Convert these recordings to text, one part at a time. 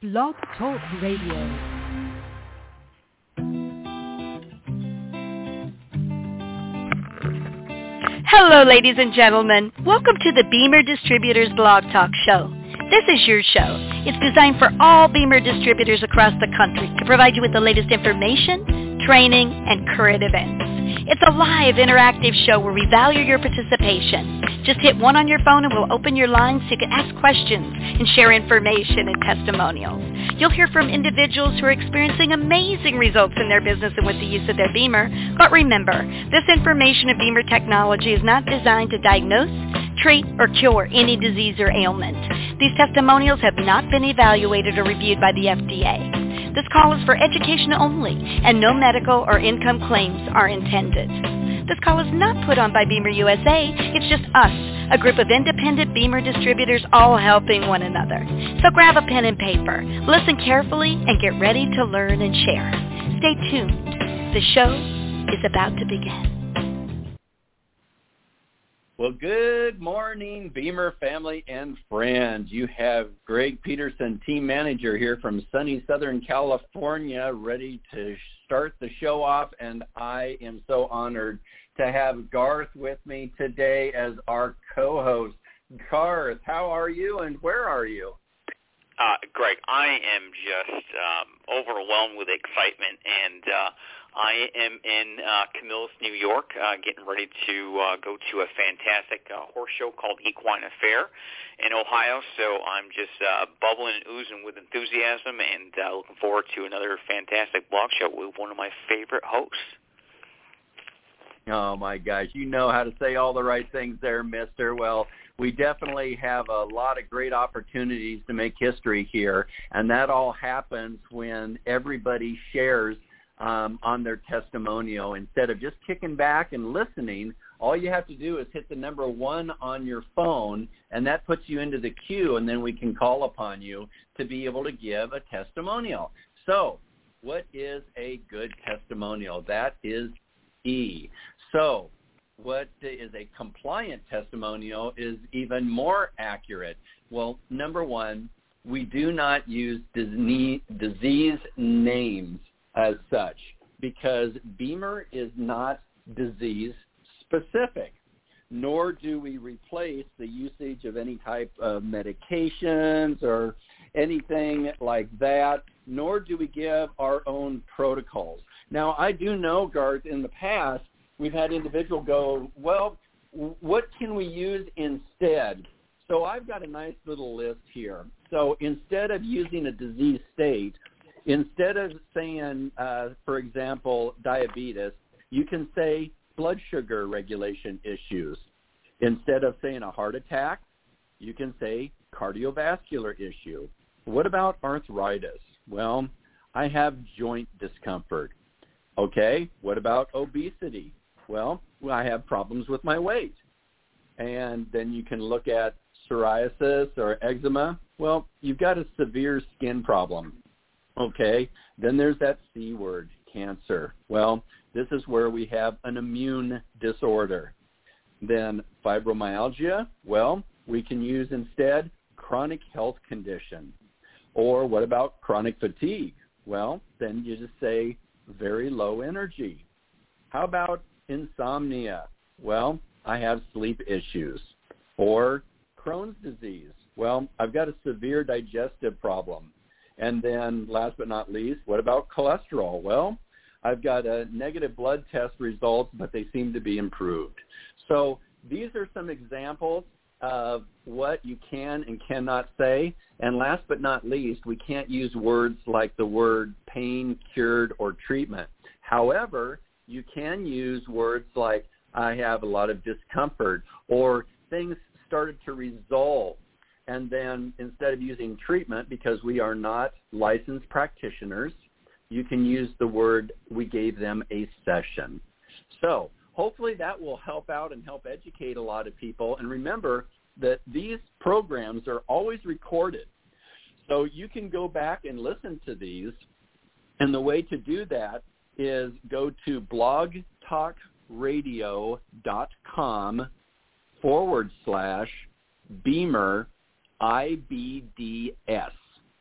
Blog Talk Radio. Hello, ladies and gentlemen. Welcome to the BEMER Distributors Blog Talk Show. This is your show. It's designed for all BEMER distributors across the country to provide you with the latest information, training, and current events. It's a live, interactive show where we value your participation. Just hit one on your phone and we'll open your line so you can ask questions and share information and testimonials. You'll hear from individuals who are experiencing amazing results in their business and with the use of their BEMER. But remember, this information of BEMER technology is not designed to diagnose, treat, or cure any disease or ailment. These testimonials have not been evaluated or reviewed by the FDA. This call is for education only, and no medical or income claims are intended. This call is not put on by BEMER USA. It's just us, a group of independent BEMER distributors all helping one another. So grab a pen and paper, listen carefully, and get ready to learn and share. Stay tuned. The show is about to begin. Well, good morning, BEMER family and friends. You have Greg Peterson, team manager here from sunny Southern California, ready to start the show off, and I am so honored to have Garth with me today as our co-host. Garth, how are you and where are you? Greg, I am just overwhelmed with excitement, and I am in Pinellas, New York, getting ready to go to a fantastic horse show called Equine Affair in Ohio, so I'm just bubbling and oozing with enthusiasm and looking forward to another fantastic blog show with one of my favorite hosts. Oh, my gosh. You know how to say all the right things there, mister. Well, we definitely have a lot of great opportunities to make history here, and that all happens when everybody shares on their testimonial. Instead of just kicking back and listening, all you have to do is hit the number 1 on your phone, and that puts you into the queue, and then we can call upon you to be able to give a testimonial. So what is a good testimonial? That is E. So what is a compliant testimonial is even more accurate. Well, number one, we do not use disease names as such because BEMER is not disease specific, nor do we replace the usage of any type of medications or anything like that, nor do we give our own protocols. Now, I do know, Garth, in the past, we've had individuals go, well, what can we use instead? So I've got a nice little list here. So instead of using a disease state, instead of saying, for example, diabetes, you can say blood sugar regulation issues. Instead of saying a heart attack, you can say cardiovascular issue. What about arthritis? Well, I have joint discomfort. Okay, what about obesity? Well, I have problems with my weight. And then you can look at psoriasis or eczema. Well, you've got a severe skin problem. Okay, then there's that C word, cancer. Well, this is where we have an immune disorder. Then fibromyalgia, well, we can use instead chronic health condition. Or what about chronic fatigue? Well, then you just say very low energy. How about insomnia? Well, I have sleep issues. Or Crohn's disease. Well, I've got a severe digestive problem. And then last but not least, what about cholesterol? Well, I've got a negative blood test results, but they seem to be improved. So these are some examples of what you can and cannot say. And last but not least, we can't use words like the word pain, cured, or treatment. However, you can use words like I have a lot of discomfort or things started to resolve. And then instead of using treatment, because we are not licensed practitioners, you can use the word we gave them a session. So hopefully that will help out and help educate a lot of people. And remember that these programs are always recorded. So you can go back and listen to these. And the way to do that is go to blogtalkradio.com/BEMER IBDS.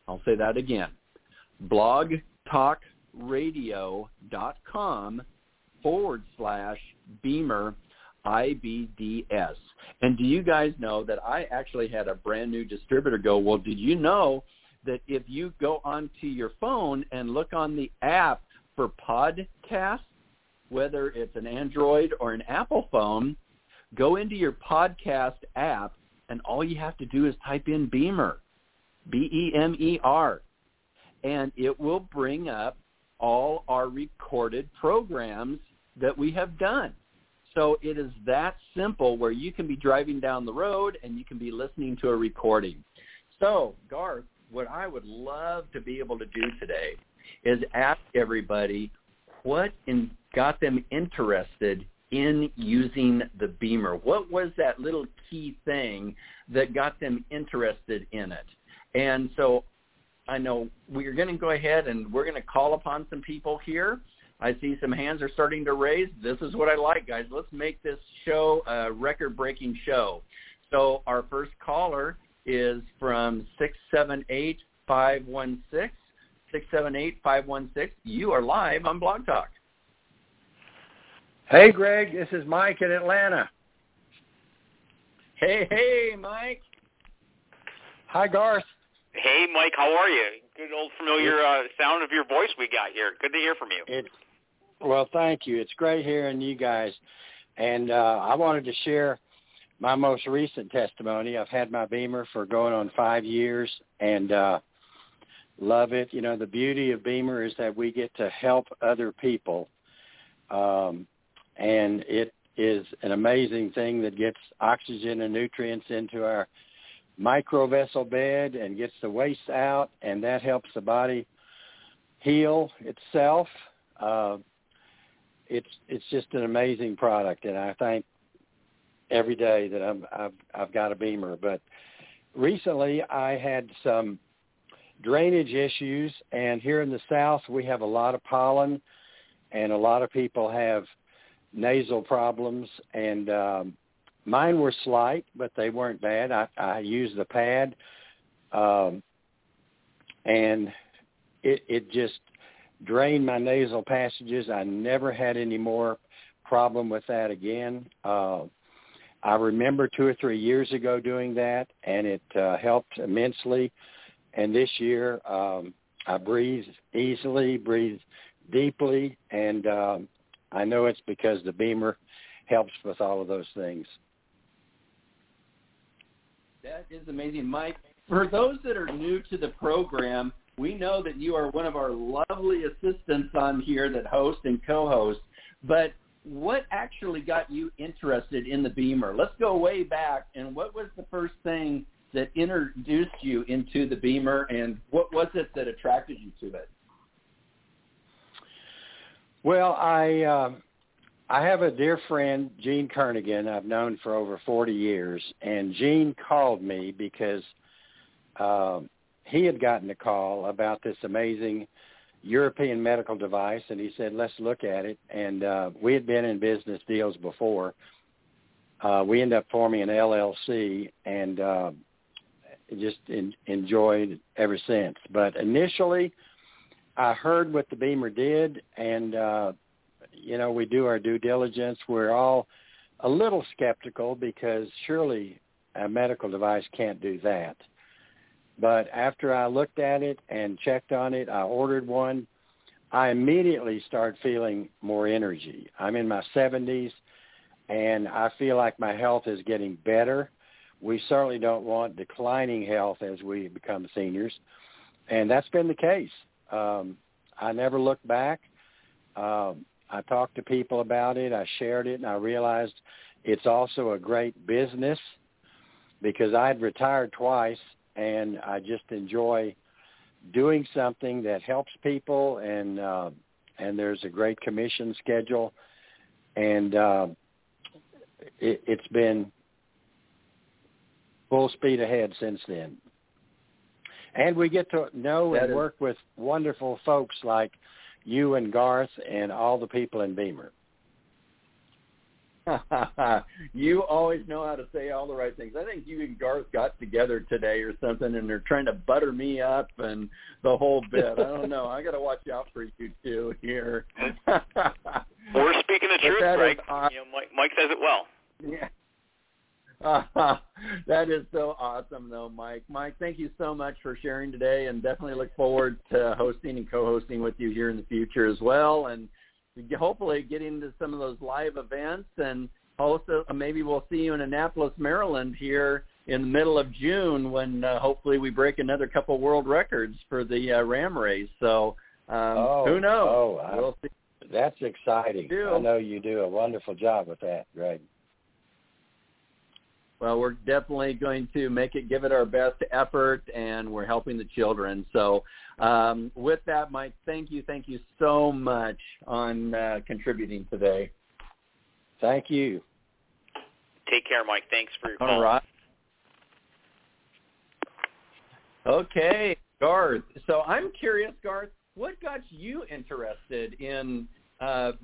I'll say that again, blogtalkradio.com/BEMER IBDS. And do you guys know that I actually had a brand new distributor go, well, did you know that if you go onto your phone and look on the app for podcasts, whether it's an Android or an Apple phone, go into your podcast app, and all you have to do is type in BEMER, B-E-M-E-R, and it will bring up all our recorded programs that we have done. So it is that simple, where you can be driving down the road and you can be listening to a recording. So, Garth, what I would love to be able to do today is ask everybody what got them interested in using the BEMER. What was that little key thing that got them interested in it? And so I know we're going to go ahead and we're going to call upon some people here. I see some hands are starting to raise. This is what I like, guys. Let's make this show a record-breaking show. So our first caller is from 678-516. 678-516. You are live on Blog Talk. Hey, Greg. This is Mike in Atlanta. Hey, Mike. Hi, Garth. Hey, Mike. How are you? Good old familiar sound of your voice we got here. Good to hear from you. Well, thank you. It's great hearing you guys. And I wanted to share my most recent testimony. I've had my BEMER for going on 5 years and love it. You know, the beauty of BEMER is that we get to help other people. And it is an amazing thing that gets oxygen and nutrients into our microvessel bed and gets the waste out, and that helps the body heal itself. It's just an amazing product, and I thank every day that I've got a BEMER. But recently I had some drainage issues, and here in the South we have a lot of pollen, and a lot of people have nasal problems, and mine were slight, but they weren't bad. I used the pad, and it just drained my nasal passages. I never had any more problem with that again. I remember 2 or 3 years ago doing that, and it helped immensely. And this year I breathe easily, breathe deeply, and I know it's because the BEMER helps with all of those things. That is amazing, Mike. For those that are new to the program, we know that you are one of our lovely assistants on here that host and co-host, but what actually got you interested in the BEMER? Let's go way back, and what was the first thing that introduced you into the BEMER, and what was it that attracted you to it? Well, I have a dear friend, Gene Kernighan, I've known for over 40 years, and Gene called me because he had gotten a call about this amazing European medical device, and he said, let's look at it. And we had been in business deals before. We ended up forming an LLC and just enjoyed it ever since. But initially, I heard what the BEMER did, and you know, we do our due diligence. We're all a little skeptical because surely a medical device can't do that. But after I looked at it and checked on it, I ordered one. I immediately start feeling more energy. I'm in my 70s, and I feel like my health is getting better. We certainly don't want declining health as we become seniors, and that's been the case. I never looked back. I talked to people about it. I shared it, and I realized it's also a great business because I'd retired twice, and I just enjoy doing something that helps people, and there's a great commission schedule, and it's been full speed ahead since then. And we get to know and work with wonderful folks like you and Garth and all the people in BEMER. You always know how to say all the right things. I think you and Garth got together today or something, and they're trying to butter me up and the whole bit. I don't know. I got to watch out for you two here. We're speaking the truth, Greg. You know, Mike says it well. Yeah. That is so awesome, though, Mike. Mike, thank you so much for sharing today, and definitely look forward to hosting and co-hosting with you here in the future as well, and hopefully get into some of those live events. And also maybe we'll see you in Annapolis, Maryland here in the middle of June when hopefully we break another couple world records for the ram race. So who knows? We'll see. That's exciting. I know you do a wonderful job with that, Greg. Well, we're definitely going to give it our best effort, and we're helping the children. So with that, Mike, thank you so much on contributing today. Thank you. Take care, Mike. Thanks for your call. All right. Okay, Garth. So I'm curious, Garth, what got you interested in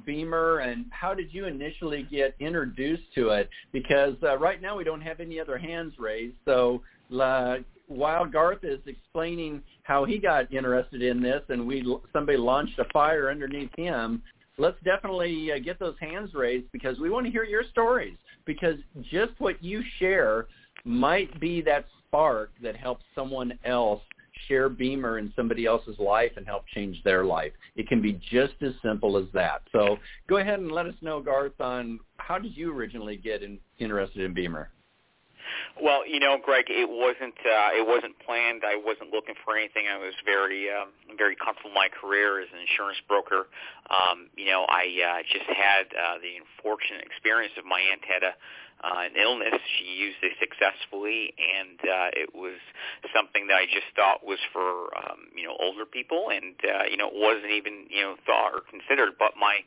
BEMER, and how did you initially get introduced to it? Because right now we don't have any other hands raised. So while Garth is explaining how he got interested in this, and somebody launched a fire underneath him, let's definitely get those hands raised, because we want to hear your stories, because just what you share might be that spark that helps someone else share BEMER in somebody else's life and help change their life. It can be just as simple as that. So go ahead and let us know, Garth, on how did you originally get interested in BEMER? Well, you know, Greg, it wasn't planned. I wasn't looking for anything. I was very comfortable in my career as an insurance broker. You know, I just had the unfortunate experience of my aunt had an illness. She used it successfully, and it was something that I just thought was for you know, older people, and you know, it wasn't even, you know, thought or considered. But my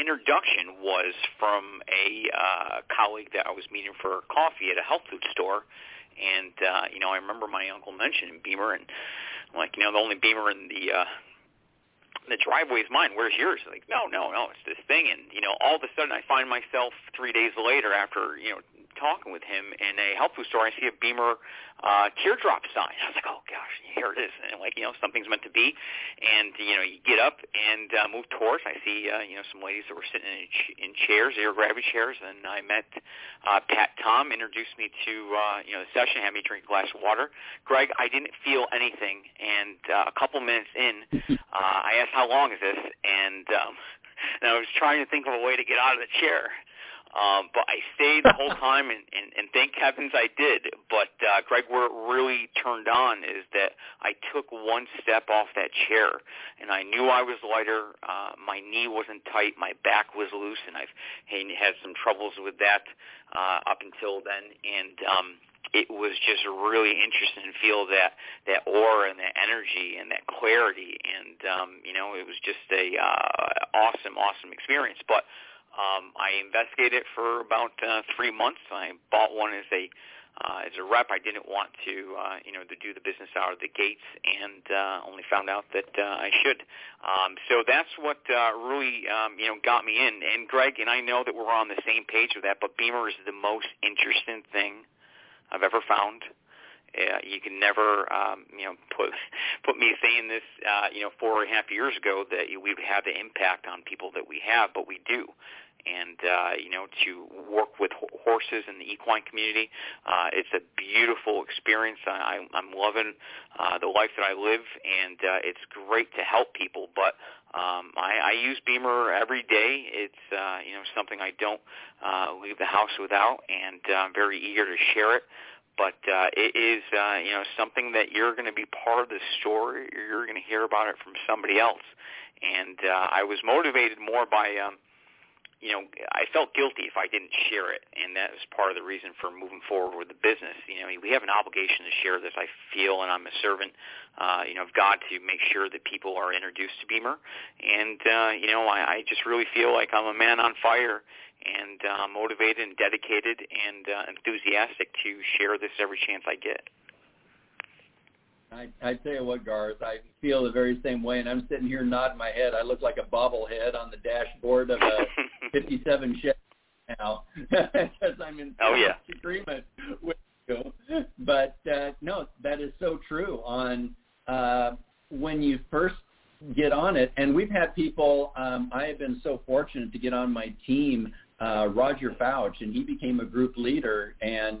introduction was from a colleague that I was meeting for coffee at a health food store, and you know, I remember my uncle mentioning BEMER, and I'm like, you know, the only BEMER in the driveway is mine. Where's yours? I'm like, no, it's this thing. And you know, all of a sudden, I find myself 3 days later, after, you know, talking with him in a health food store, I see a BEMER teardrop sign. I was like, oh gosh, here it is. And like, you know, something's meant to be. And you know, you get up and move towards. I see you know, some ladies that were sitting in chairs, air gravity chairs, and I met Pat Tom, introduced me to you know, the session, had me drink a glass of water. Greg, I didn't feel anything, and a couple minutes in, I asked, how long is this? And I was trying to think of a way to get out of the chair. But I stayed the whole time, and thank heavens I did. But, Greg, where it really turned on is that I took one step off that chair, and I knew I was lighter. My knee wasn't tight. My back was loose, and I've had some troubles with that up until then. And it was just really interesting to feel that aura and that energy and that clarity. And, you know, it was just a awesome, awesome experience. But I investigated it for about 3 months. I bought one as a rep. I didn't want to, you know, to do the business out of the gates, and only found out that I should. So that's what really, you know, got me in. And Greg, and I know that we're on the same page with that, but BEMER is the most interesting thing I've ever found. You can never, you know, put me saying this, you know, 4.5 years ago that we would have the impact on people that we have, but we do. And, you know, to work with horses in the equine community, it's a beautiful experience. I'm loving the life that I live, and it's great to help people. But I use BEMER every day. It's, you know, something I don't leave the house without, and I'm very eager to share it. But it is, you know, something that you're going to be part of the story. You're going to hear about it from somebody else. And I was motivated more by, you know, I felt guilty if I didn't share it. And that was part of the reason for moving forward with the business. You know, we have an obligation to share this, I feel, and I'm a servant, you know, of God to make sure that people are introduced to BEMER. And, you know, I just really feel like I'm a man on fire, and motivated and dedicated and enthusiastic to share this every chance I get. I tell you what, Garth, I feel the very same way, and I'm sitting here nodding my head. I look like a bobblehead on the dashboard of a 57 Chevy now because I'm in agreement with you. But, no, that is so true on when you first get on it. And we've had people, I have been so fortunate to get on my team, Roger Fouts, and he became a group leader. And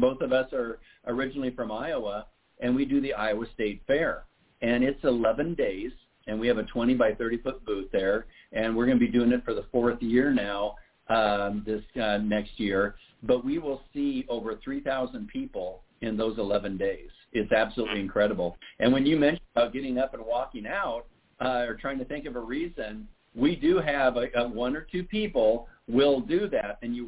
both of us are originally from Iowa, and we do the Iowa State Fair. And it's 11 days, and we have a 20 by 30-foot booth there. And we're going to be doing it for the fourth year now this next year. But we will see over 3,000 people in those 11 days. It's absolutely incredible. And when you mentioned about getting up and walking out or trying to think of a reason, we do have a one or two people will do that, and you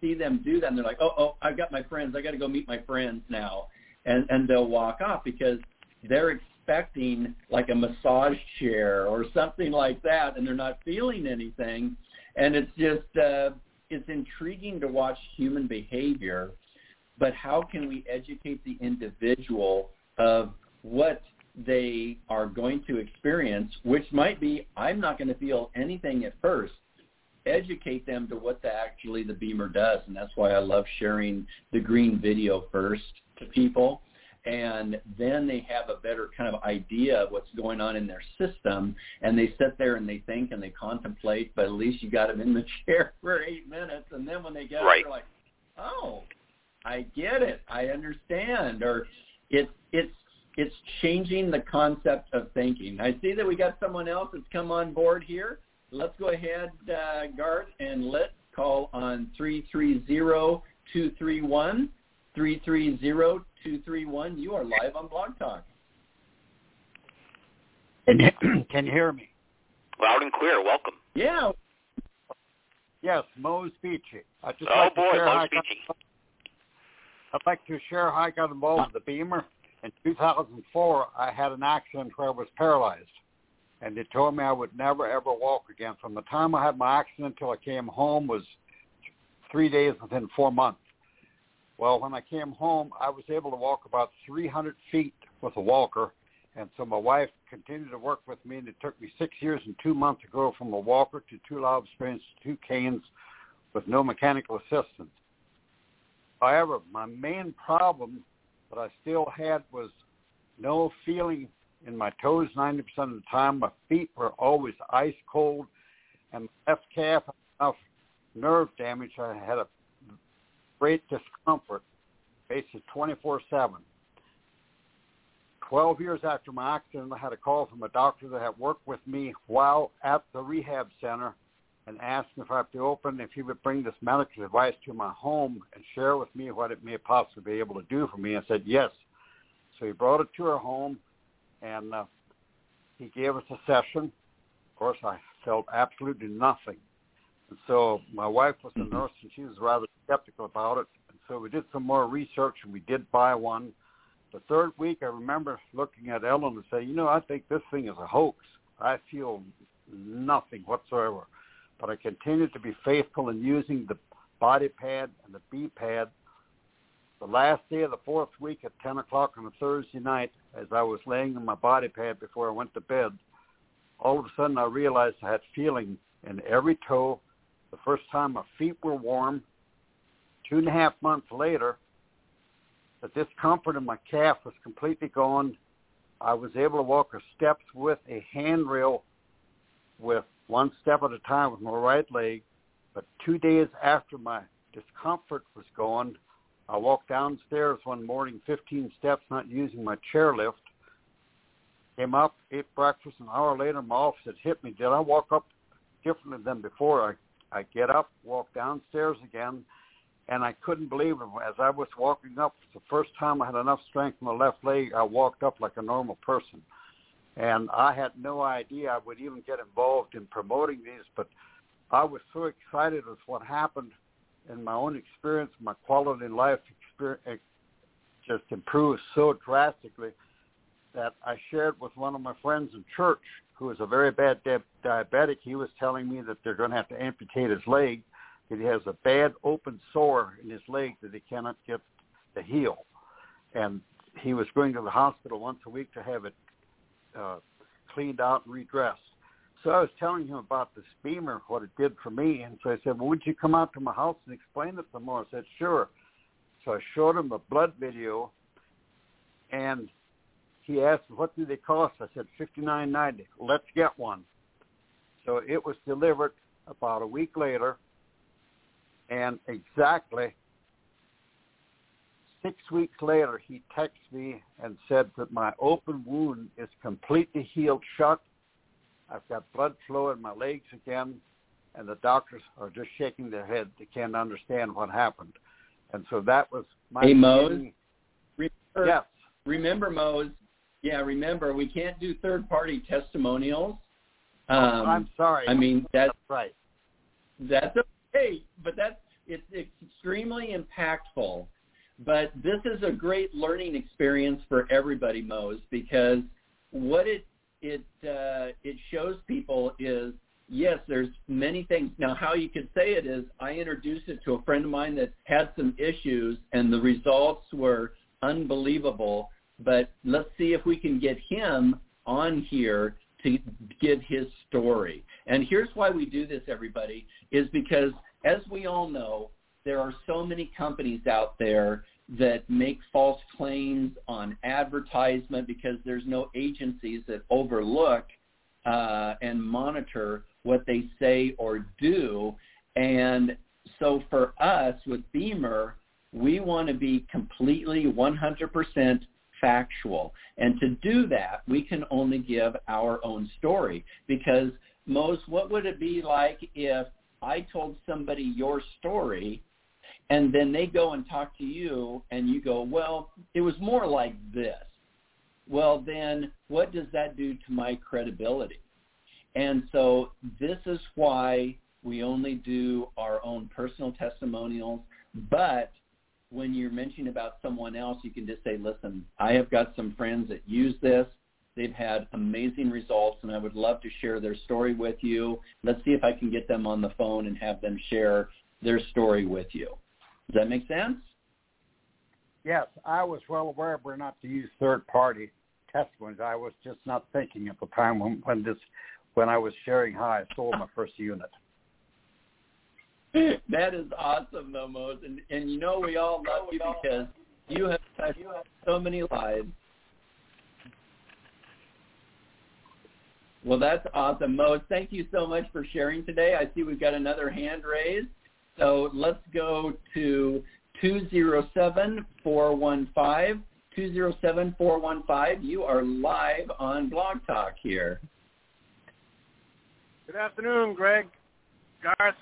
see them do that, and they're like, oh, I've got my friends. I got to go meet my friends now, and they'll walk off because they're expecting like a massage chair or something like that, and they're not feeling anything, and it's just it's intriguing to watch human behavior, but how can we educate the individual of what they are going to experience, which might be, I'm not going to feel anything at first. Educate them to what actually the BEMER does, and that's why I love sharing the green video first to people, and then they have a better kind of idea of what's going on in their system, and they sit there and they think and they contemplate, but at least you got them in the chair for 8 minutes, and then when they get right, they're like, oh, I get it, I understand, or it's changing the concept of thinking. I see that we got someone else that's come on board here. Let's go ahead, Garth, and let's call on 330-231. 330-231. You are live on Blog Talk. Can you hear me? Loud and clear. Welcome. Yeah. Yes, Moe's Beachy. Moe's Beachy. I'd like to share how I got involved with the BEMER. In 2004, I had an accident where I was paralyzed, and they told me I would never, ever walk again. From the time I had my accident until I came home was 3 days within 4 months. Well, when I came home, I was able to walk about 300 feet with a walker, and so my wife continued to work with me, and it took me 6 years and 2 months to go from a walker to two lob springs to two canes with no mechanical assistance. However, my main problem that I still had was no feeling in my toes 90% of the time. My feet were always ice cold, and my left calf had enough nerve damage. I had a great discomfort, basically 24/7. 12 years after my accident, I had a call from a doctor that had worked with me while at the rehab center and asked me if I would be open, if he would bring this medical device to my home and share with me what it may possibly be able to do for me. I said yes. So he brought it to our home, and he gave us a session. Of course, I felt absolutely nothing. And so my wife was a nurse, and she was rather skeptical about it. And so we did some more research, and we did buy one. The third week, I remember looking at Ellen and saying, I think this thing is a hoax. I feel nothing whatsoever. But I continued to be faithful in using the body pad and the B pad. The last day of the fourth week at 10 o'clock on a Thursday night, as I was laying on my body pad before I went to bed, all of a sudden I realized I had feeling in every toe. The first time my feet were warm. 2.5 months later, the discomfort in my calf was completely gone. I was able to walk the steps with a handrail with one step at a time with my right leg, but 2 days after my discomfort was gone, I walked downstairs one morning, 15 steps, not using my chairlift. Came up, ate breakfast. An hour later, my office had hit me. Did I walk up differently than before? I get up, walk downstairs again, and I couldn't believe it. As I was walking up, it's the first time I had enough strength in my left leg, I walked up like a normal person. And I had no idea I would even get involved in promoting these, but I was so excited with what happened in my own experience. My quality of life experience just improved so drastically that I shared with one of my friends in church who was a very bad diabetic. He was telling me that they're going to have to amputate his leg, that he has a bad open sore in his leg that he cannot get to heal. And he was going to the hospital once a week to have it cleaned out and redressed. So I was telling him about this BEMER, what it did for me. And so I said, well, would you come out to my house and explain it some more? I said, sure. So I showed him a blood video, and he asked, what do they cost? I said, $59.90. Let's get one. So it was delivered about a week later, and exactly 6 weeks later, he texted me and said that my open wound is completely healed shut. I've got blood flow in my legs again, and the doctors are just shaking their head. They can't understand what happened. And so that was my... Hey, Mose? Remember, yes. Remember, Mose, yeah, remember, we can't do third-party testimonials. I'm sorry. I mean, that's right. That's okay, but it's extremely impactful. But this is a great learning experience for everybody, Mose, because what it shows people is, yes, there's many things. Now, how you could say it is, I introduced it to a friend of mine that had some issues, and the results were unbelievable. But let's see if we can get him on here to give his story. And here's why we do this, everybody, is because, as we all know, there are so many companies out there that make false claims on advertisement because there's no agencies that overlook and monitor what they say or do. And so for us with BEMER, we want to be completely 100% factual. And to do that, we can only give our own story. Because, Mose, what would it be like if I told somebody your story and then they go and talk to you, and you go, well, it was more like this? Well, then what does that do to my credibility? And so this is why we only do our own personal testimonials. But when you're mentioning about someone else, you can just say, listen, I have got some friends that use this. They've had amazing results, and I would love to share their story with you. Let's see if I can get them on the phone and have them share their story with you. Does that make sense? Yes, I was well aware we're not to use third-party testimonies. I was just not thinking at the time when I was sharing how I sold my first unit. That is awesome, though, Mose. And you know we all love you because you have touched so many lives. Well, that's awesome, Mose. Thank you so much for sharing today. I see we've got another hand raised. So let's go to 207-415. 207-415, you are live on Blog Talk here. Good afternoon, Greg. Garth.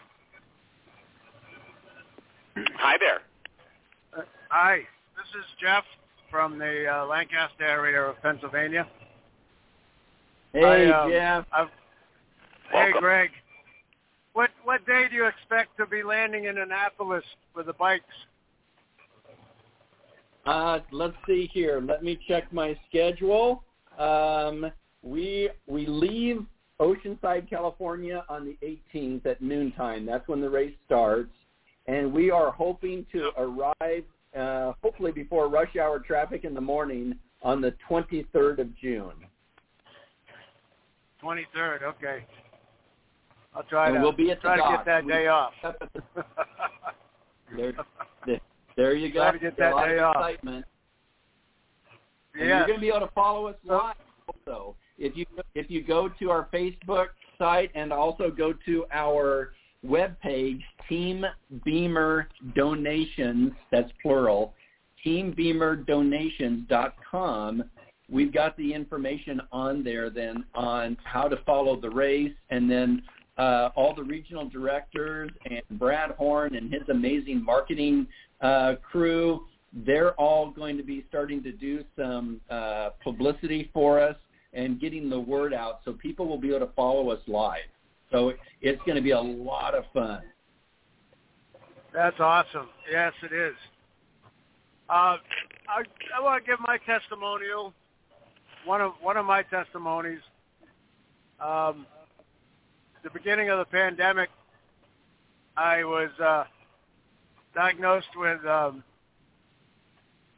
Hi there. Hi. This is Jeff from the Lancaster area of Pennsylvania. Hey, Jeff. Hey, Greg. What day do you expect to be landing in Annapolis for the bikes? Let's see here. Let me check my schedule. We leave Oceanside, California on the 18th at noontime. That's when the race starts. And we are hoping to arrive, hopefully before rush hour traffic in the morning, on the 23rd of June. 23rd, okay. I'll try to get that day off. There you go. Try to get that day off. Excitement. Yeah. You're going to be able to follow us live also. If you go to our Facebook site and also go to our webpage, Team BEMER Donations, that's plural, teambemerdonations.com, we've got the information on there then on how to follow the race, and then all the regional directors and Brad Horn and his amazing marketing crew, they're all going to be starting to do some publicity for us and getting the word out so people will be able to follow us live. So it's going to be a lot of fun. That's awesome. Yes, it is. I want to give my testimonial, one of my testimonies. The beginning of the pandemic, I was diagnosed with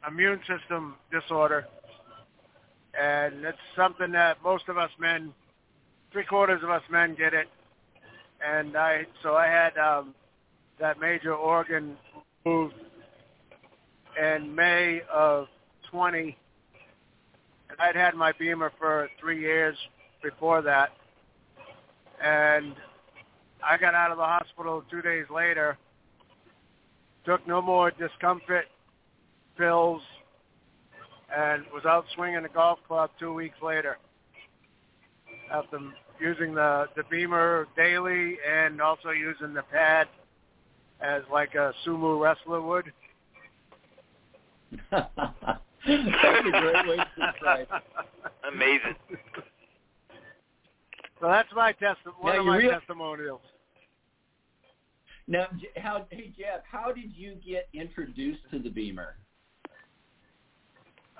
immune system disorder, and it's something that most of us men, three-quarters of us men get it, and so I had that major organ moved in May of 20, and I'd had my BEMER for 3 years before that, and I got out of the hospital 2 days later, took no more discomfort pills, and was out swinging a golf club 2 weeks later after using the BEMER daily and also using the pad as like a sumo wrestler would. That's a great way to describe it. Amazing. So that's my testimonials. Now, hey, Jeff, how did you get introduced to the BEMER?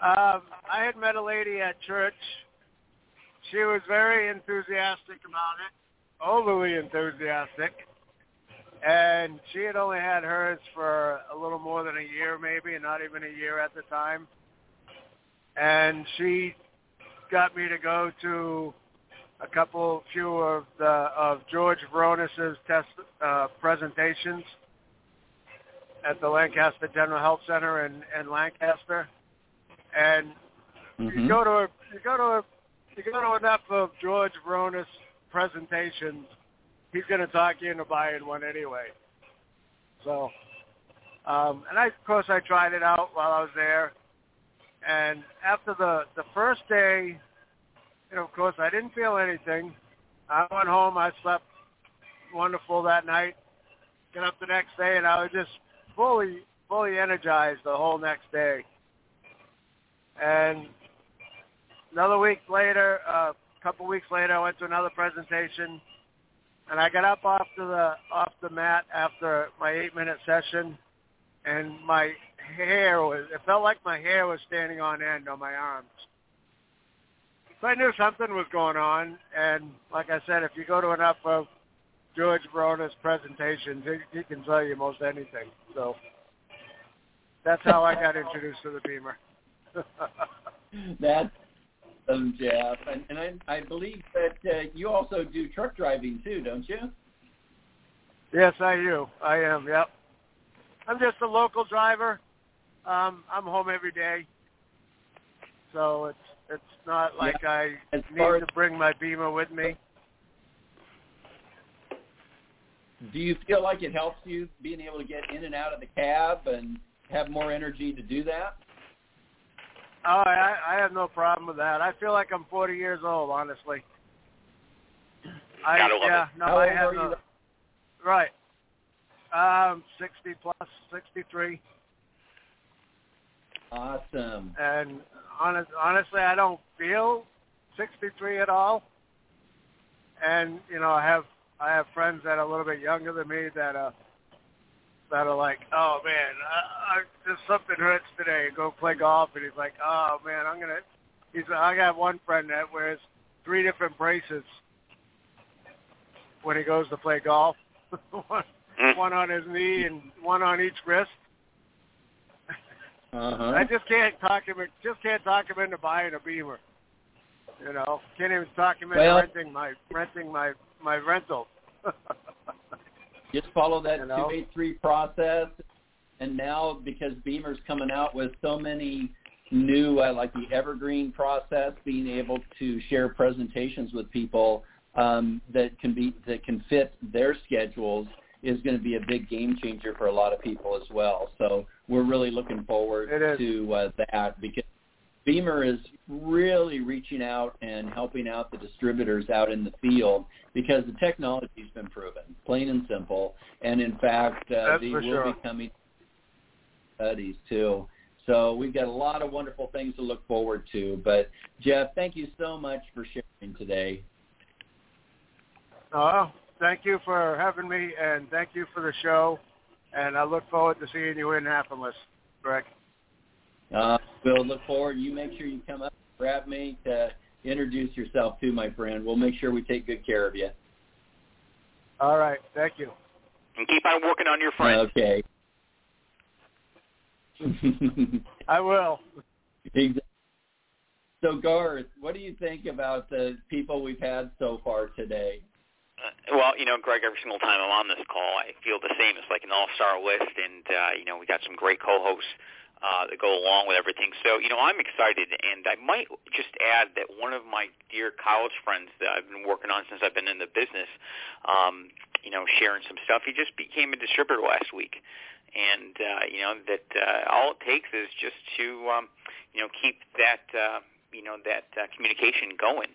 I had met a lady at church. She was very enthusiastic about it, overly enthusiastic, and she had only had hers for a little more than a year maybe, not even a year at the time, and she got me to go to a few of George Veronis' presentations at the Lancaster General Health Center in Lancaster, and mm-hmm. you go to enough of George Veronis' presentations, he's going to talk you into buying one anyway. So, and I tried it out while I was there, and after the first day. And, of course, I didn't feel anything. I went home. I slept wonderful that night. Got up the next day, and I was just fully energized the whole next day. And another week later, a couple weeks later, I went to another presentation, and I got up off the mat after my 8-minute session, and my hair it felt like my hair was standing on end on my arms. So I knew something was going on, and like I said, if you go to enough of George Veronis' presentations, he can tell you most anything. So that's how I got introduced to the BEMER. That's awesome, Jeff. And I believe that you also do truck driving too, don't you? Yes, I do. I am, yep. I'm just a local driver. I'm home every day. So It's not like I need to bring my BEMER with me. Do you feel like it helps you being able to get in and out of the cab and have more energy to do that? Oh, I have no problem with that. I feel like I'm 40 years old, honestly. Right. 60 plus, 63. Awesome. And honestly, I don't feel 63 at all. And you know, I have friends that are a little bit younger than me that are like, oh man, just something hurts today. Go play golf, and he's like, oh man, I'm gonna. I got one friend that wears 3 different braces when he goes to play golf. One on his knee and one on each wrist. Uh-huh. I just can't talk him into buying a BEMER. You know, can't even talk him into renting my rental. Just follow that 283 process, and now because BEMER's coming out with so many new, like the evergreen process, being able to share presentations with people that can fit their schedules is going to be a big game changer for a lot of people as well. So we're really looking forward to that because BEMER is really reaching out and helping out the distributors out in the field because the technology's been proven, plain and simple. And, in fact, they will be coming studies, too. So we've got a lot of wonderful things to look forward to. But, Jeff, thank you so much for sharing today. Thank you for having me, and thank you for the show. And I look forward to seeing you in Annapolis, Greg. We'll look forward. You make sure you come up and grab me to introduce yourself to my friend. We'll make sure we take good care of you. All right. Thank you. And keep on working on your friends. Okay. I will. Exactly. So, Garth, what do you think about the people we've had so far today? Well, you know, Greg, every single time I'm on this call, I feel the same. It's like an all-star list, and, you know, we got some great co-hosts that go along with everything. So, you know, I'm excited, and I might just add that one of my dear college friends that I've been working on since I've been in the business, you know, sharing some stuff, he just became a distributor last week. And, you know, that all it takes is just to, you know, keep that, you know, that communication going.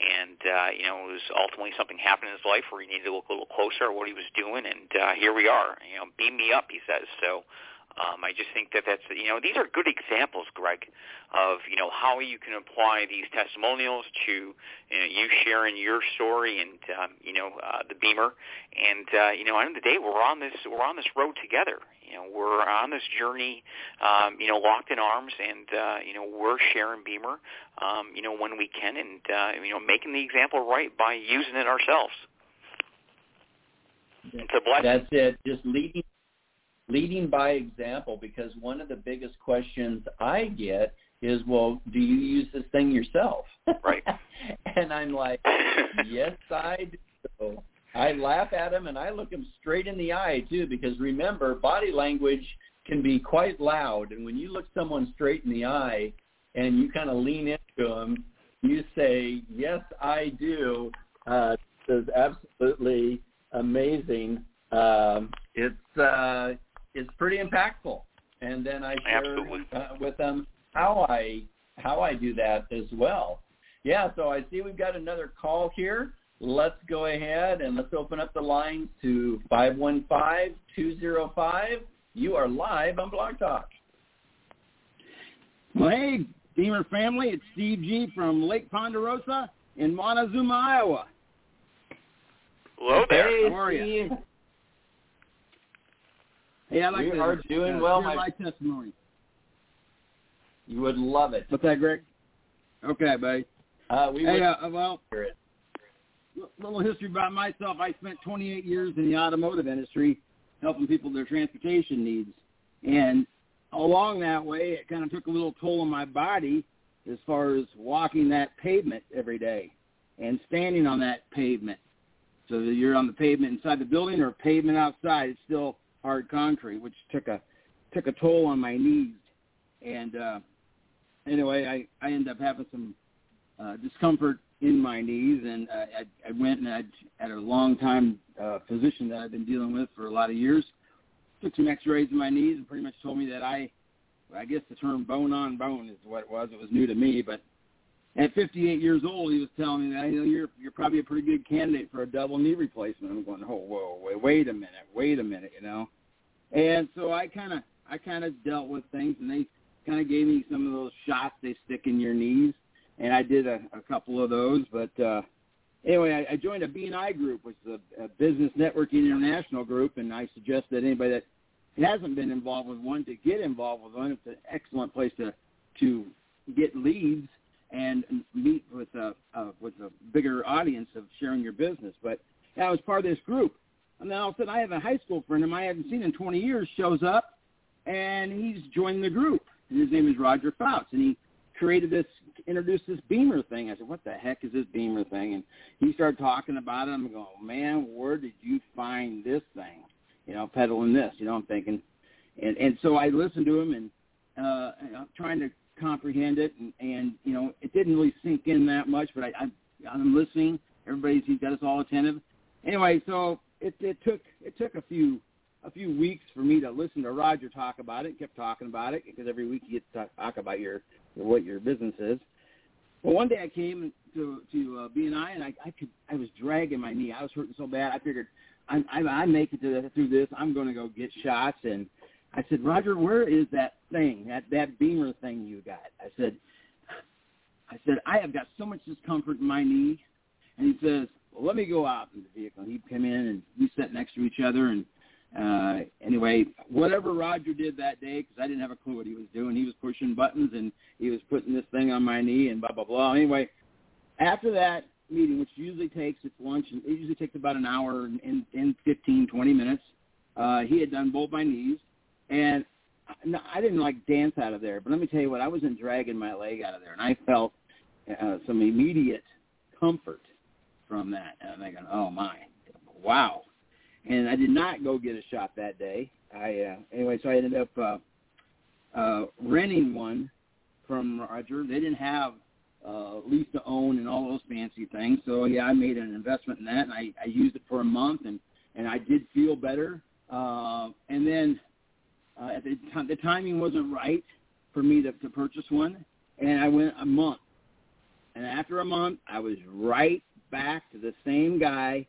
And, you know, it was ultimately something happened in his life where he needed to look a little closer at what he was doing. And here we are. You know, beam me up, he says. So I just think that that's, you know, these are good examples, Greg, of, you know, how you can apply these testimonials to you sharing your story and, you know, the BEMER. And, you know, at the end of the day, we're on this road together. You know, we're on this journey, you know, locked in arms, and, you know, we're sharing BEMER, you know, when we can, and, you know, making the example right by using it ourselves. It's a blessing. That's it. Just leading by example, because one of the biggest questions I get is, well, do you use this thing yourself? Right. And I'm like, yes, I do. I laugh at him, and I look him straight in the eye, too, because remember, body language can be quite loud. And when you look someone straight in the eye and you kind of lean into them, you say, yes, I do. This is absolutely amazing. It's pretty impactful. And then I share with them how I do that as well. Yeah, so I see we've got another call here. Let's go ahead and let's open up the lines to 515-205. You are live on Blog Talk. Well, hey, BEMER family, it's Steve G. from Lake Ponderosa in Montezuma, Iowa. Hello there. Hey, how are you? Hey, we are doing well. My testimony. You would love it. What's that, Greg? Okay, buddy. Well. Little history about myself. I spent 28 years in the automotive industry helping people with their transportation needs. And along that way, it kind of took a little toll on my body as far as walking that pavement every day and standing on that pavement. So you're on the pavement inside the building or pavement outside. It's still hard concrete, which took a toll on my knees. And anyway, I ended up having some discomfort in my knees, and I went and I had a long-time physician that I've been dealing with for a lot of years. Took some x-rays in my knees and pretty much told me that I guess the term bone on bone is what it was. It was new to me, but at 58 years old, he was telling me that, you know, you're probably a pretty good candidate for a double knee replacement. I'm going, oh, whoa, wait a minute, you know. And so I kind of dealt with things, and they kind of gave me some of those shots they stick in your knees. And I did a couple of those. But anyway, I joined a BNI group, which is a Business Networking International group, and I suggest that anybody that hasn't been involved with one to get involved with one. It's an excellent place to get leads and meet with a bigger audience of sharing your business. But I was part of this group. And then all of a sudden, I have a high school friend of mine I haven't seen in 20 years shows up, and he's joined the group. And his name is Roger Fouts, and he created this, introduced this BEMER thing. I said, what the heck is this BEMER thing? And he started talking about it. I'm going, man, where did you find this thing? You know, peddling this, you know, I'm thinking. And so I listened to him and I'm trying to comprehend it. And, you know, it didn't really sink in that much, but I'm listening. He's got us all attentive. Anyway, so it took a few weeks for me to listen to Roger talk about it, kept talking about it, because every week you get to talk about what your business is. Well, one day I came to BNI, and I was dragging my knee. I was hurting so bad. I figured, I make it through this. I'm going to go get shots. And I said, Roger, where is that thing, that BEMER thing you got? I said, I have got so much discomfort in my knee. And he says, well, let me go out in the vehicle. And he'd come in, and we sat next to each other, and anyway, whatever Roger did that day, because I didn't have a clue what he was doing. He was pushing buttons, and he was putting this thing on my knee, and blah, blah, blah. Anyway, after that meeting, which usually takes its lunch, and it usually takes about an hour and 15, 20 minutes, he had done both my knees, and no, I didn't like dance out of there, but let me tell you what, I wasn't dragging my leg out of there, and I felt some immediate comfort from that. And I'm thinking, oh my, wow. And I did not go get a shot that day. Anyway, so I ended up renting one from Roger. They didn't have lease to own and all those fancy things. So, yeah, I made an investment in that, and I used it for a month, and I did feel better. And then at the timing wasn't right for me to purchase one, and I went a month. And after a month, I was right back to the same guy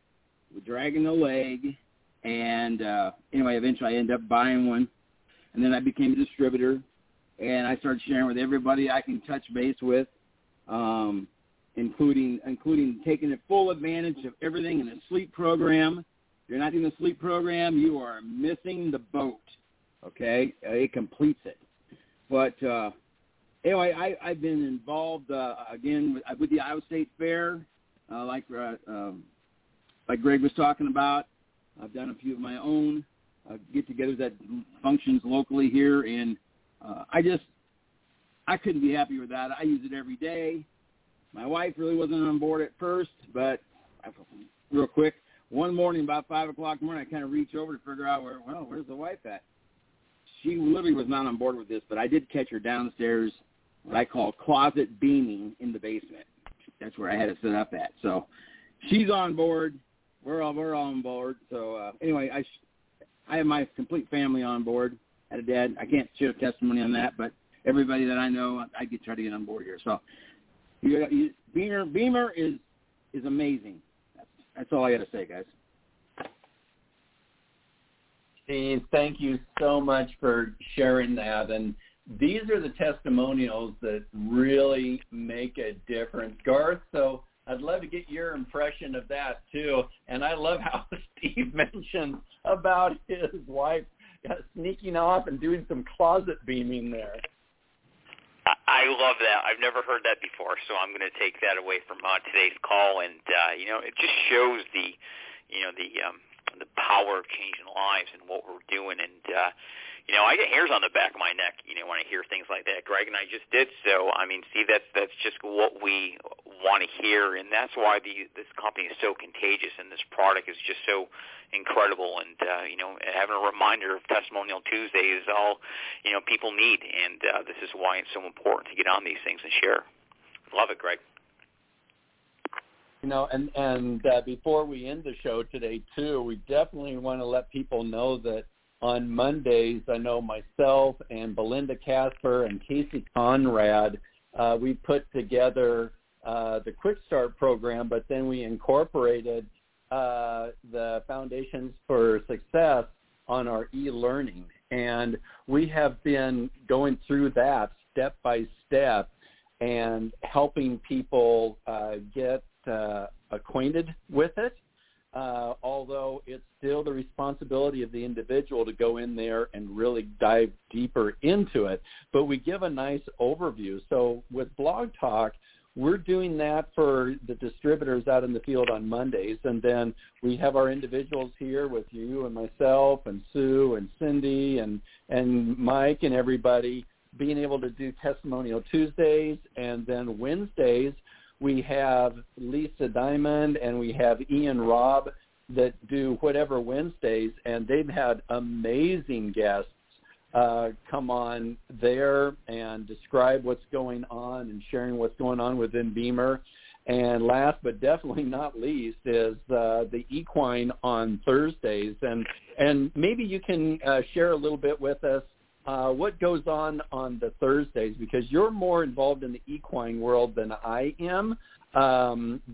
dragging the leg. And anyway, eventually I ended up buying one, and then I became a distributor, and I started sharing with everybody I can touch base with, including taking full advantage of everything in the sleep program. If you're not doing the sleep program, you are missing the boat, okay? It completes it. But anyway, I've been involved, again, with the Iowa State Fair, like Greg was talking about. I've done a few of my own get-togethers that functions locally here, and I couldn't be happier with that. I use it every day. My wife really wasn't on board at first, but real quick, one morning about 5 o'clock in the morning, I kind of reach over to figure out, where's the wife at? She literally was not on board with this, but I did catch her downstairs, what I call closet beaming in the basement. That's where I had it set up at. So she's on board. We're all on board. So anyway, I have my complete family on board. I had a dad. I can't share testimony on that, but everybody that I know, I try to get on board here. So BEMER is amazing. That's all I got to say, guys. Steve, thank you so much for sharing that. And these are the testimonials that really make a difference, Garth. So I'd love to get your impression of that, too. And I love how Steve mentioned about his wife sneaking off and doing some closet beaming there. I love that. I've never heard that before, so I'm going to take that away from today's call. And, it just shows the power of changing lives and what we're doing. And, I get hairs on the back of my neck, when I hear things like that. Greg and I just did. So, I mean, see, that's just what we want to hear. And that's why this company is so contagious, and this product is just so incredible. And, having a reminder of Testimonial Tuesday is all, people need. And this is why it's so important to get on these things and share. Love it, Greg. Before we end the show today, too, we definitely want to let people know that on Mondays, I know myself and Belinda Casper and Casey Conrad, we put together the Quick Start program, but then we incorporated the Foundations for Success on our e-learning. And we have been going through that step by step and helping people get acquainted with it, although it's still the responsibility of the individual to go in there and really dive deeper into it. But we give a nice overview. So with Blog Talk, we're doing that for the distributors out in the field on Mondays, and then we have our individuals here with you and myself and Sue and Cindy and Mike and everybody being able to do Testimonial Tuesdays, and then Wednesdays we have Lisa Diamond and we have Ian Robb that do Whatever Wednesdays, and they've had amazing guests come on there and describe what's going on and sharing what's going on within BEMER. And last but definitely not least is the Equine on Thursdays. And maybe you can share a little bit with us what goes on the Thursdays, because you're more involved in the equine world than I am.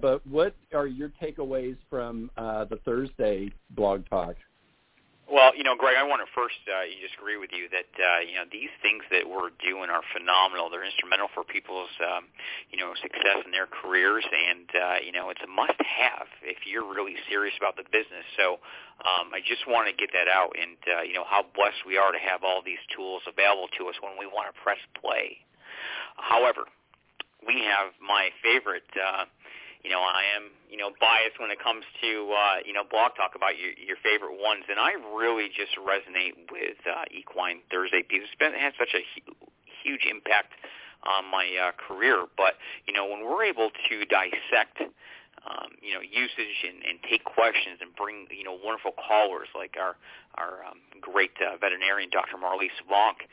But what are your takeaways from the Thursday Blog Talk? Well, Greg, I want to first just agree with you that, these things that we're doing are phenomenal. They're instrumental for people's, success in their careers. And, it's a must-have if you're really serious about the business. So I just want to get that out, and, how blessed we are to have all these tools available to us when we want to press play. However, we have my favorite you know, I am, you know, biased when it comes to, you know, blog talk about your favorite ones. And I really just resonate with Equine Thursday because it's been, it has such a huge impact on my career. But, you know, when we're able to dissect, you know, usage and take questions and bring, you know, wonderful callers like our great veterinarian, Dr. Marlee Svonk,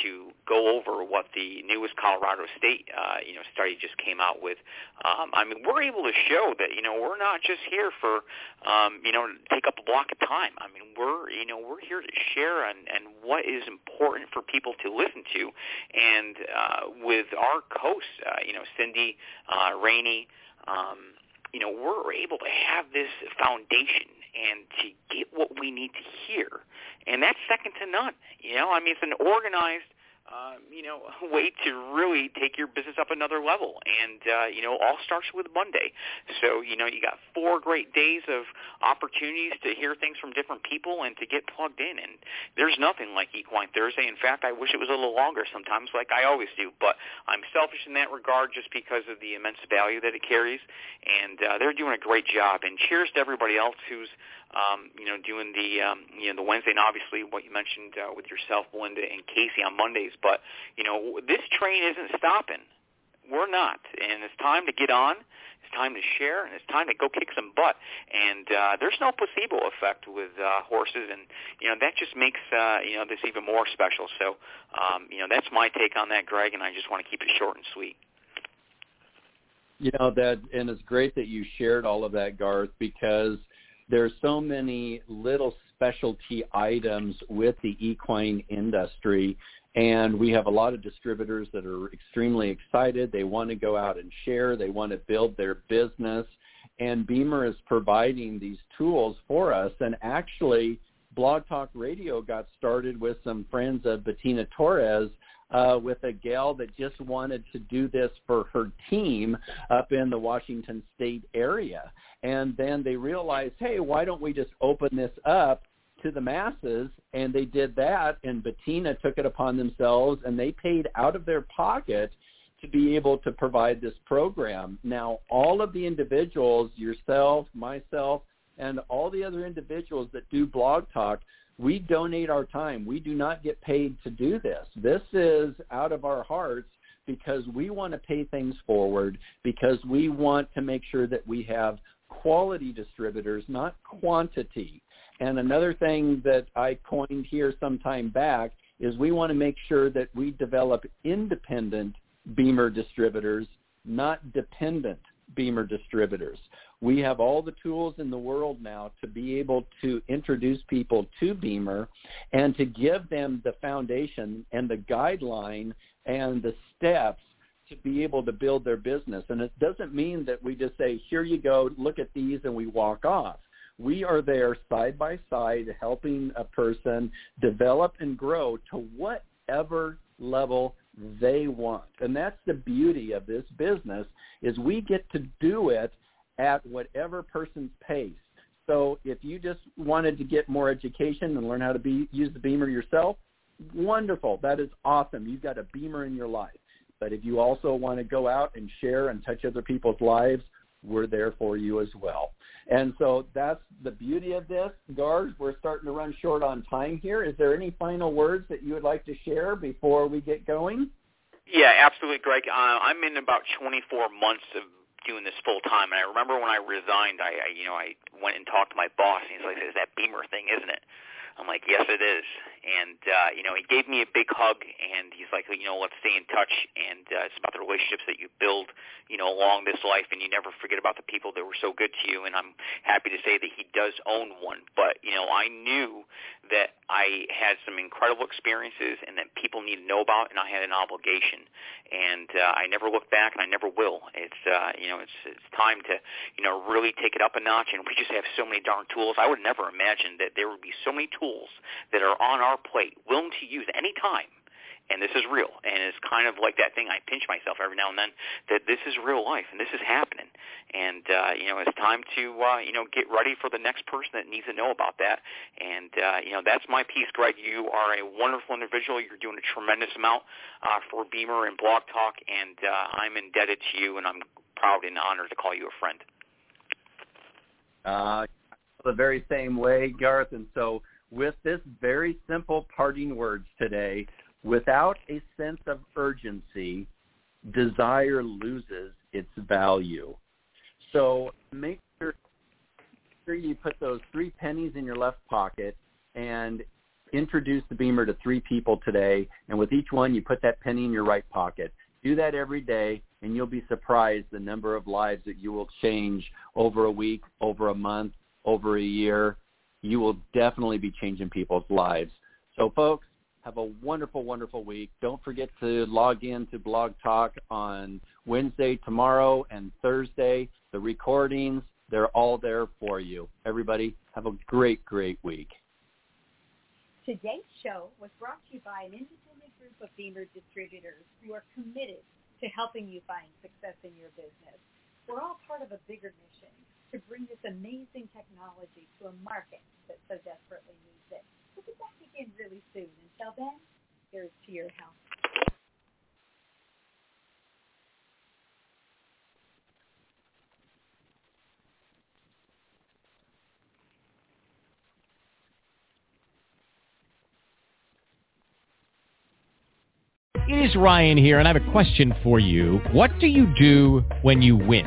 to go over what the newest Colorado State, you know, study just came out with. I mean, we're able to show that, you know, we're not just here for, you know, take up a block of time. I mean, we're here to share and what is important for people to listen to. And with our hosts, you know, Cindy, Rainey, you know, we're able to have this foundation and to get what we need to hear. And that's second to none. You know, I mean, it's an organized, you know, way to really take your business up another level. And, you know, all starts with Monday. So, you know, you got 4 great days of opportunities to hear things from different people and to get plugged in. And there's nothing like Equine Thursday. In fact, I wish it was a little longer sometimes, like I always do. But I'm selfish in that regard just because of the immense value that it carries. And they're doing a great job. And cheers to everybody else who's, you know, doing the, you know, the Wednesday, and obviously what you mentioned with yourself, Belinda, and Casey on Mondays. But, you know, this train isn't stopping. We're not. And it's time to get on. It's time to share. And it's time to go kick some butt. And there's no placebo effect with horses. And, you know, that just makes, you know, this even more special. So, you know, that's my take on that, Greg, and I just want to keep it short and sweet. You know, that, and it's great that you shared all of that, Garth, because there's so many little specialty items with the equine industry, and we have a lot of distributors that are extremely excited. They want to go out and share. They want to build their business, and BEMER is providing these tools for us. And actually, Blog Talk Radio got started with some friends of Bettina Torres, with a gal that just wanted to do this for her team up in the Washington State area. And then they realized, hey, why don't we just open this up to the masses? And they did that, and Bettina took it upon themselves, and they paid out of their pocket to be able to provide this program. Now, all of the individuals, yourself, myself, and all the other individuals that do Blog Talk, we donate our time. We do not get paid to do this. This is out of our hearts because we want to pay things forward, because we want to make sure that we have quality distributors, not quantity. And another thing that I coined here some time back is we want to make sure that we develop independent BEMER distributors, not dependent BEMER distributors. We have all the tools in the world now to be able to introduce people to BEMER and to give them the foundation and the guideline and the steps to be able to build their business. And it doesn't mean that we just say, here you go, look at these, and we walk off. We are there side by side helping a person develop and grow to whatever level they want. And that's the beauty of this business, is we get to do it at whatever person's pace. So if you just wanted to get more education and learn how to use the BEMER yourself, wonderful. That is awesome. You've got a BEMER in your life. But if you also want to go out and share and touch other people's lives, we're there for you as well. And so that's the beauty of this. Garth, we're starting to run short on time here. Is there any final words that you would like to share before we get going? Yeah, absolutely, Greg. I'm in about 24 months of doing this full time, and I remember when I resigned, I you know, I went and talked to my boss, and he's like, "It's that BEMER thing, isn't it?" I'm like, "Yes, it is." And you know, he gave me a big hug, and he's like, "You know, let's stay in touch." And it's about the relationships that you build, you know, along this life, and you never forget about the people that were so good to you. And I'm happy to say that he does own one. But you know, I knew that I had some incredible experiences, and that people need to know about, and I had an obligation. And I never look back, and I never will. It's you know, it's time to, you know, really take it up a notch. And we just have so many darn tools. I would never imagine that there would be so many tools that are on our plate, willing to use any time. And this is real, and it's kind of like that thing I pinch myself every now and then, that this is real life, and this is happening. And, you know, it's time to, you know, get ready for the next person that needs to know about that. And, you know, that's my piece, Greg. You are a wonderful individual. You're doing a tremendous amount for BEMER and Blog Talk, and I'm indebted to you, and I'm proud and honored to call you a friend. The very same way, Garth. And so with this very simple parting words today, without a sense of urgency, desire loses its value. So make sure you put those 3 pennies in your left pocket and introduce the BEMER to 3 people today. And with each one, you put that penny in your right pocket. Do that every day, and you'll be surprised the number of lives that you will change over a week, over a month, over a year. You will definitely be changing people's lives. So, folks, have a wonderful, wonderful week. Don't forget to log in to Blog Talk on Wednesday, tomorrow, and Thursday. The recordings, they're all there for you. Everybody, have a great, great week. Today's show was brought to you by an independent group of BEMER distributors who are committed to helping you find success in your business. We're all part of a bigger mission to bring this amazing technology to a market that so desperately needs it. We'll be back again really soon. Until then, here's to your health. It is Ryan here, and I have a question for you. What do you do when you win?